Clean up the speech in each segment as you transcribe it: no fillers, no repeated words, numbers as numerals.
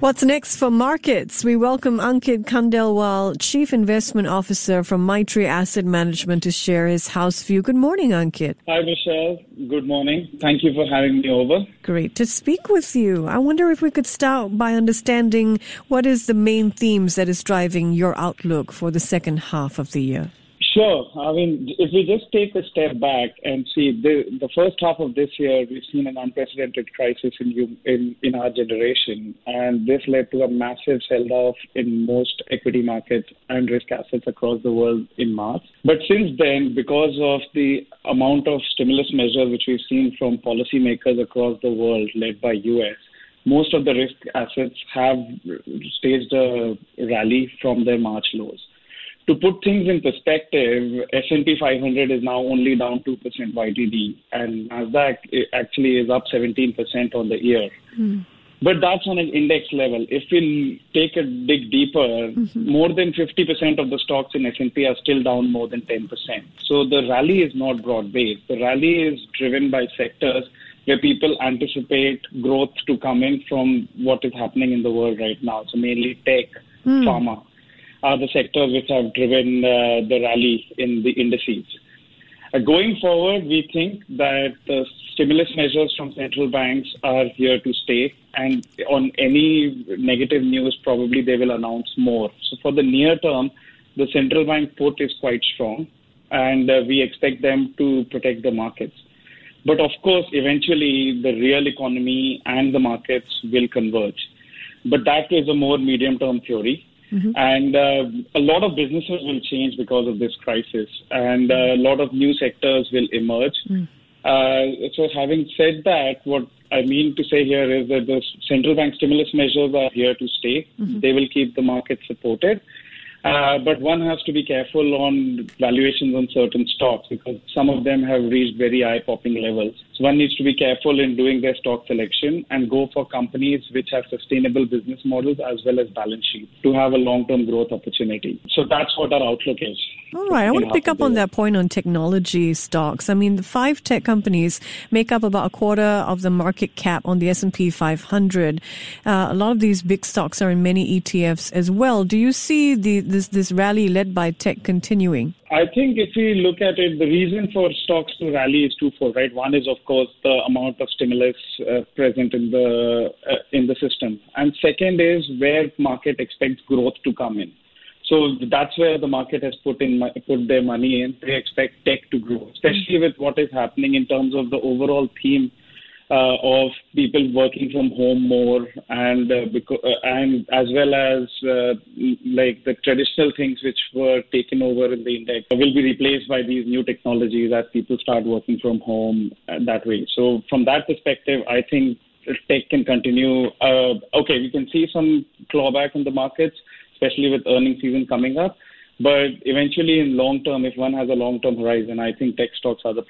What's next for markets? We welcome Ankit Khandelwal, Chief Investment Officer from Maitri Asset Management, to share his house view. Good morning, Ankit. Hi, Michelle. Good morning. Thank you for having me over. Great to speak with you. I wonder if we could start by understanding what is the main themes that is driving your outlook for the second half of the year. Sure. I mean, if we just take a step back and see the first half of this year, we've seen an unprecedented crisis in our generation, and this led to a massive sell-off in most equity markets and risk assets across the world in March. But since then, because of the amount of stimulus measures which we've seen from policymakers across the world, led by U.S., most of the risk assets have staged a rally from their March lows. To put things in perspective, S&P 500 is now only down 2% YTD, and Nasdaq actually is up 17% on the year. Mm. But that's on an index level. If we dig deeper, more than 50% of the stocks in S&P are still down more than 10%. So the rally is not broad-based. The rally is driven by sectors where people anticipate growth to come in from what is happening in the world right now. So mainly tech, pharma are the sectors which have driven the rally in the indices. Going forward, we think that the stimulus measures from central banks are here to stay, and on any negative news, probably they will announce more. So for the near term, the central bank put is quite strong, and we expect them to protect the markets. But of course, eventually, the real economy and the markets will converge. But that is a more medium-term theory. Mm-hmm. And a lot of businesses will change because of this crisis, and a lot of new sectors will emerge. Mm. So having said that, what I mean to say here is that the central bank stimulus measures are here to stay. Mm-hmm. They will keep the market supported. But one has to be careful on valuations on certain stocks, because some of them have reached very eye-popping levels. So one needs to be careful in doing their stock selection and go for companies which have sustainable business models as well as balance sheet to have a long-term growth opportunity. So that's what our outlook is. All right. I want to pick up on that point on technology stocks. I mean, the 5 tech companies make up about a quarter of the market cap on the S&P 500. A lot of these big stocks are in many ETFs as well. Do you see this rally led by tech continuing? I think if we look at it, the reason for stocks to rally is twofold, right? One is, of course, the amount of stimulus present in the system. And second is where market expects growth to come in. So that's where the market has put their money in. They expect tech to grow, especially with what is happening in terms of the overall theme of people working from home more, and as well as like the traditional things which were taken over in the index will be replaced by these new technologies as people start working from home that way. So from that perspective, I think tech can continue. Okay, we can see some clawback in the markets, especially with earnings season coming up. But eventually, in long term, if one has a long-term horizon, I think tech stocks are the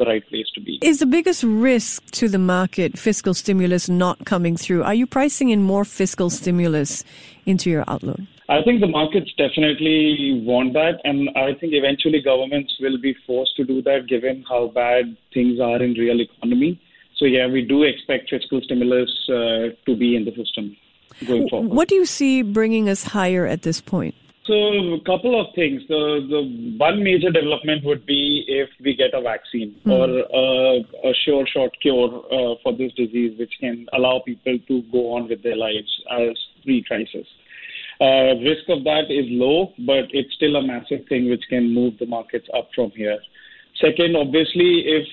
right place to be. Is the biggest risk to the market fiscal stimulus not coming through? Are you pricing in more fiscal stimulus into your outlook? I think the markets definitely want that, and I think eventually governments will be forced to do that given how bad things are in real economy. So yeah, we do expect fiscal stimulus to be in the system going forward. What do you see bringing us higher at this point? So a couple of things. The one major development would be if we get a vaccine or a short cure for this disease, which can allow people to go on with their lives as pre-crisis. Risk of that is low, but it's still a massive thing which can move the markets up from here. Second, obviously, if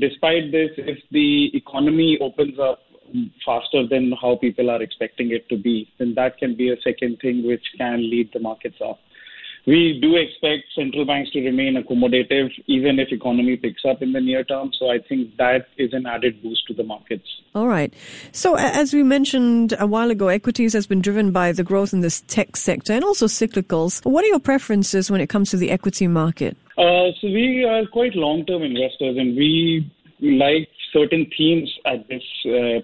despite this, if the economy opens up faster than how people are expecting it to be, then that can be a second thing which can lead the markets up. We do expect central banks to remain accommodative even if economy picks up in the near term. So I think that is an added boost to the markets. All right. So as we mentioned a while ago, equities has been driven by the growth in this tech sector and also cyclicals. What are your preferences when it comes to the equity market? So we are quite long-term investors, and we like certain themes at this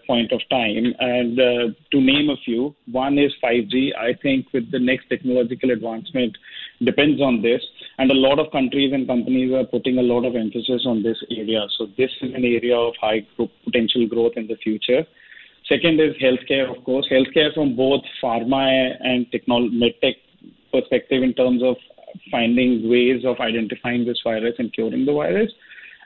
point of time. And to name a few, one is 5G. I think with the next technological advancement depends on this. And a lot of countries and companies are putting a lot of emphasis on this area. So this is an area of high potential growth in the future. Second is healthcare, of course. Healthcare from both pharma and medtech perspective in terms of finding ways of identifying this virus and curing the virus,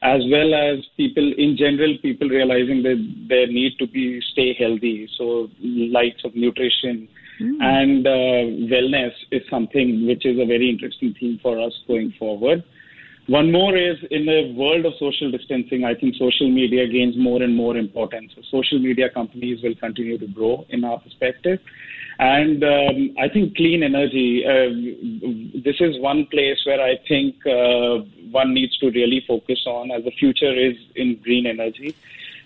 as well as people in general, people realizing that they need to stay healthy. So likes of nutrition and wellness is something which is a very interesting theme for us going forward. One more is in the world of social distancing, I think social media gains more and more importance. So social media companies will continue to grow in our perspective. And I think clean energy, this is one place where I think one needs to really focus on, as the future is in green energy.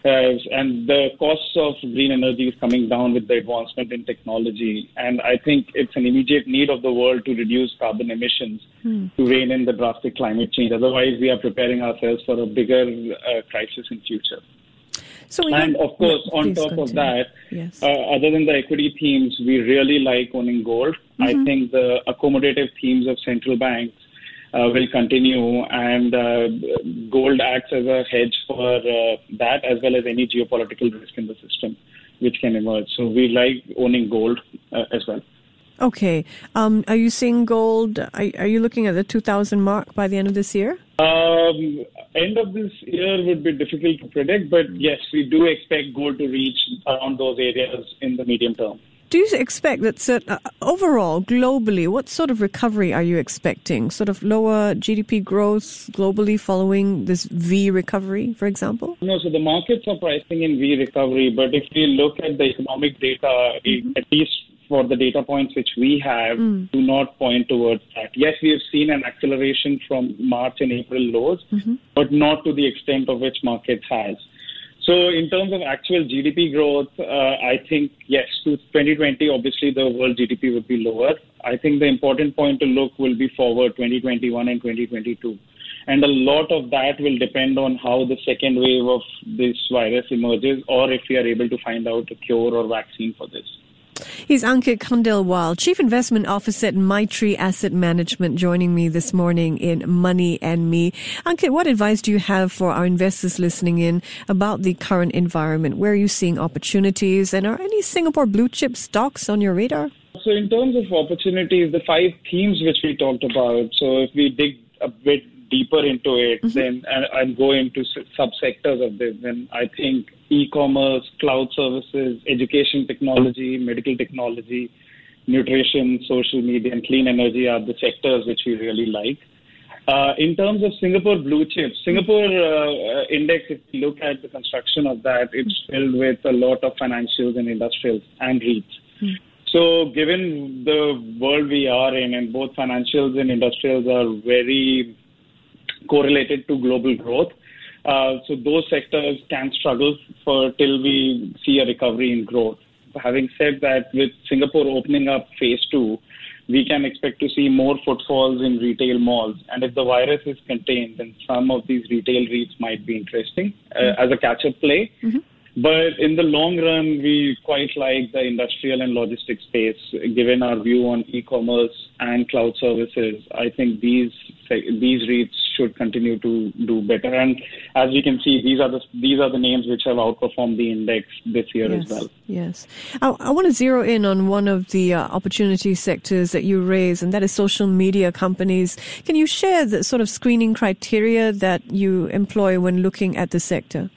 And the costs of green energy is coming down with the advancement in technology. And I think it's an immediate need of the world to reduce carbon emissions to rein in the drastic climate change. Otherwise, we are preparing ourselves for a bigger crisis in future. So and of course, on top of that, other than the equity themes, we really like owning gold. I think the accommodative themes of central banks will continue, and gold acts as a hedge for that, as well as any geopolitical risk in the system which can emerge. So we like owning gold as well. Okay. Are you seeing gold? Are you looking at the 2,000 mark by the end of this year? End of this year would be difficult to predict, but yes, we do expect gold to reach around those areas in the medium term. Do you expect that overall, globally, what sort of recovery are you expecting? Sort of lower GDP growth globally following this V recovery, for example? No, so the markets are pricing in V recovery, but if we look at the economic data, at least for the data points which we have, do not point towards that. Yes, we have seen an acceleration from March and April lows, but not to the extent of which market has. So in terms of actual GDP growth, I think, yes, to 2020, obviously the world GDP would be lower. I think the important point to look will be forward 2021 and 2022. And a lot of that will depend on how the second wave of this virus emerges, or if we are able to find out a cure or vaccine for this. He's Ankit Khandelwal, Chief Investment Officer at Maitri Asset Management, joining me this morning in Money and Me. Ankit, what advice do you have for our investors listening in about the current environment? Where are you seeing opportunities, and are any Singapore blue chip stocks on your radar? So in terms of opportunities, the five themes which we talked about, so if we dig a bit deeper into it then and go into subsectors of this, then I think e-commerce, cloud services, education technology, medical technology, nutrition, social media, and clean energy are the sectors which we really like. In terms of Singapore blue chips, Singapore index, if you look at the construction of that, it's filled with a lot of financials and industrials and REITs. So given the world we are in, and both financials and industrials are very correlated to global growth, so those sectors can struggle till we see a recovery in growth. Having said that, with Singapore opening up phase 2, we can expect to see more footfalls in retail malls. And if the virus is contained, then some of these retail REITs might be interesting as a catch-up play. But in the long run, we quite like the industrial and logistics space, given our view on e-commerce and cloud services. I think these REITs should continue to do better. And as you can see, these are the names which have outperformed the index this year as well. Yes. I want to zero in on one of the opportunity sectors that you raise, and that is social media companies. Can you share the sort of screening criteria that you employ when looking at the sector?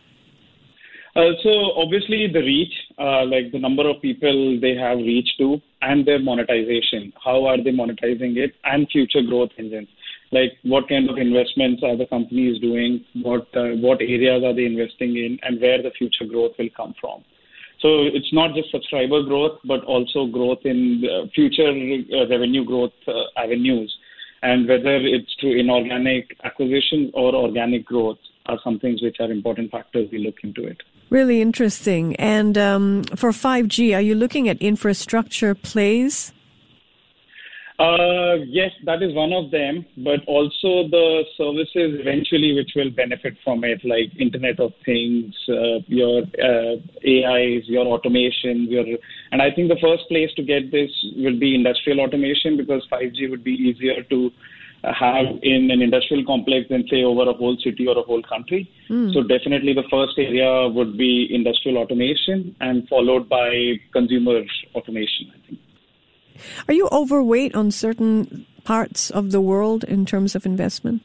So obviously the reach, like the number of people they have reached to, and their monetization. How are they monetizing it, and future growth engines? Like what kind of investments are the companies doing? What areas are they investing in, and where the future growth will come from? So it's not just subscriber growth, but also growth in future revenue growth avenues, and whether it's through inorganic acquisition or organic growth are some things which are important factors we look into it. Really interesting. And for 5G, are you looking at infrastructure plays? Yes, that is one of them, but also the services eventually which will benefit from it, like Internet of Things, your AIs, your automation. And I think the first place to get this will be industrial automation, because 5G would be easier to have in an industrial complex than, say, over a whole city or a whole country. So definitely the first area would be industrial automation and followed by consumer automation, I think. Are you overweight on certain parts of the world in terms of investment?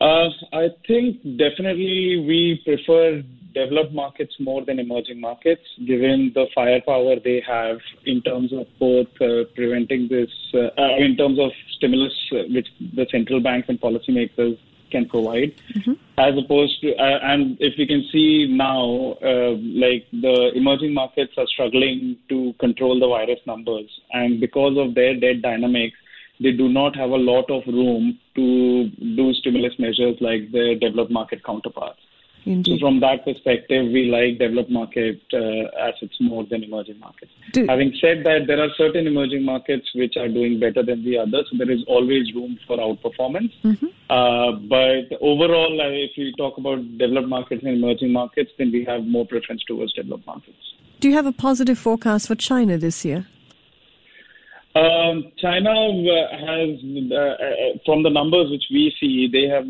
I think definitely we prefer developed markets more than emerging markets, given the firepower they have in terms of both preventing this, in terms of stimulus which the central banks and policymakers can provide, as opposed to, and if we can see now, like the emerging markets are struggling to control the virus numbers, and because of their debt dynamics, they do not have a lot of room to do stimulus measures like their developed market counterparts. Indeed. So from that perspective, we like developed market assets more than emerging markets. Having said that, there are certain emerging markets which are doing better than the others. So there is always room for outperformance. But overall, if we talk about developed markets and emerging markets, then we have more preference towards developed markets. Do you have a positive forecast for China this year? China has, from the numbers which we see, they have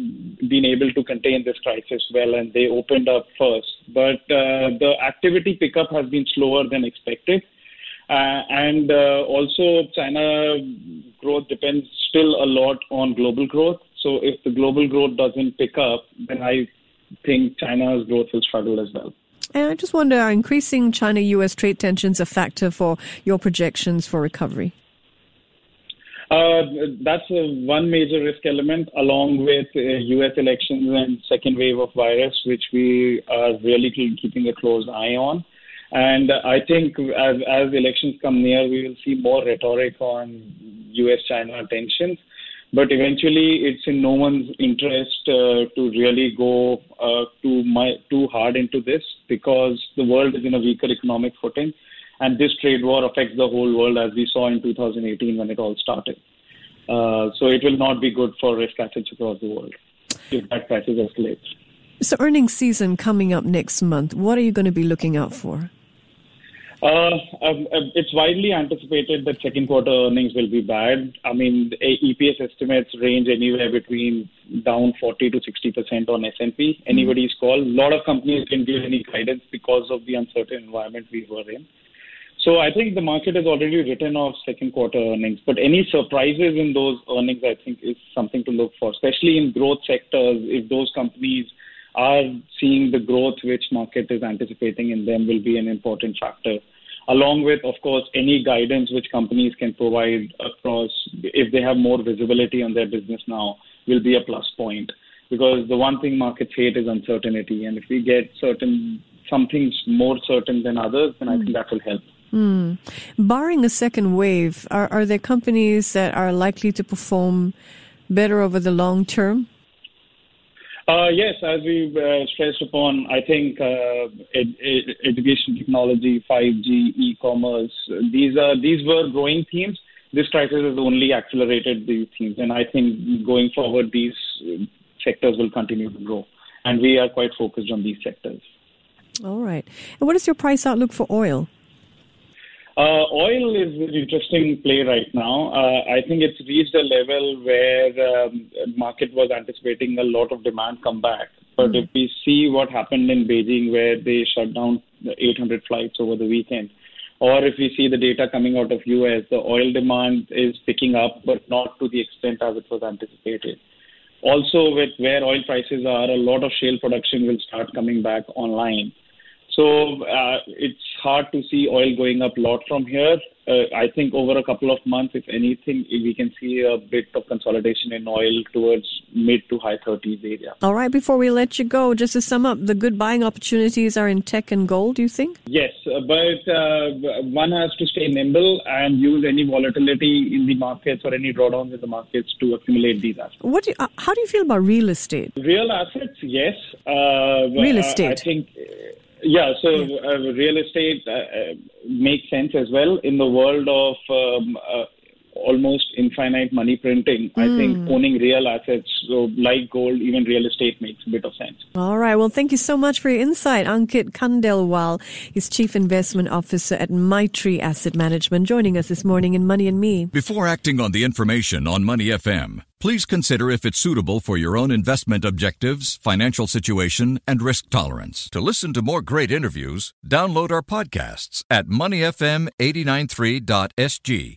been able to contain this crisis well, and they opened up first. But the activity pickup has been slower than expected. And also, China growth depends still a lot on global growth. So if the global growth doesn't pick up, then I think China's growth will struggle as well. And I just wonder, are increasing China-US trade tensions a factor for your projections for recovery? That's one major risk element, along with U.S. elections and second wave of virus, which we are really keeping a close eye on. And I think as elections come near, we will see more rhetoric on U.S.-China tensions. But eventually, it's in no one's interest to really go too hard into this, because the world is in a weaker economic footing. And this trade war affects the whole world, as we saw in 2018 when it all started. So it will not be good for risk assets across the world if that crisis escalates. So earnings season coming up next month, what are you going to be looking out for? It's widely anticipated that second quarter earnings will be bad. I mean, EPS estimates range anywhere between down 40 to 60% on S&P. Anybody's call. A lot of companies didn't give any guidance because of the uncertain environment we were in. So I think the market has already written off second quarter earnings, but any surprises in those earnings, I think, is something to look for, especially in growth sectors. If those companies are seeing the growth which market is anticipating in them, will be an important factor, along with, of course, any guidance which companies can provide across, if they have more visibility on their business now, will be a plus point. Because the one thing markets hate is uncertainty. And if we get some things more certain than others, then I think that will help. Barring a second wave, are there companies that are likely to perform better over the long term? Yes, as we stressed upon, I think education technology, 5G, e-commerce, these were growing themes. This crisis has only accelerated these themes, and I think going forward, these sectors will continue to grow, and we are quite focused on these sectors. All right. And what is your price outlook for oil? Oil is an interesting play right now. I think it's reached a level where the market was anticipating a lot of demand comeback. But if we see what happened in Beijing, where they shut down 800 flights over the weekend, or if we see the data coming out of U.S., the oil demand is picking up, but not to the extent as it was anticipated. Also, with where oil prices are, a lot of shale production will start coming back online. So it's hard to see oil going up a lot from here. I think over a couple of months, if anything, we can see a bit of consolidation in oil towards mid to high 30s area. All right. Before we let you go, just to sum up, the good buying opportunities are in tech and gold, do you think? Yes, but one has to stay nimble and use any volatility in the markets or any drawdowns in the markets to accumulate these assets. How do you feel about real estate? Real assets, yes. Real estate? I think... real estate makes sense as well in the world of almost infinite money printing, I think owning real assets, so like gold, even real estate, makes a bit of sense. All right. Well, thank you so much for your insight. Ankit Khandelwal is Chief Investment Officer at Maitri Asset Management, joining us this morning in Money and Me. Before acting on the information on Money FM, please consider if it's suitable for your own investment objectives, financial situation, and risk tolerance. To listen to more great interviews, download our podcasts at moneyfm893.sg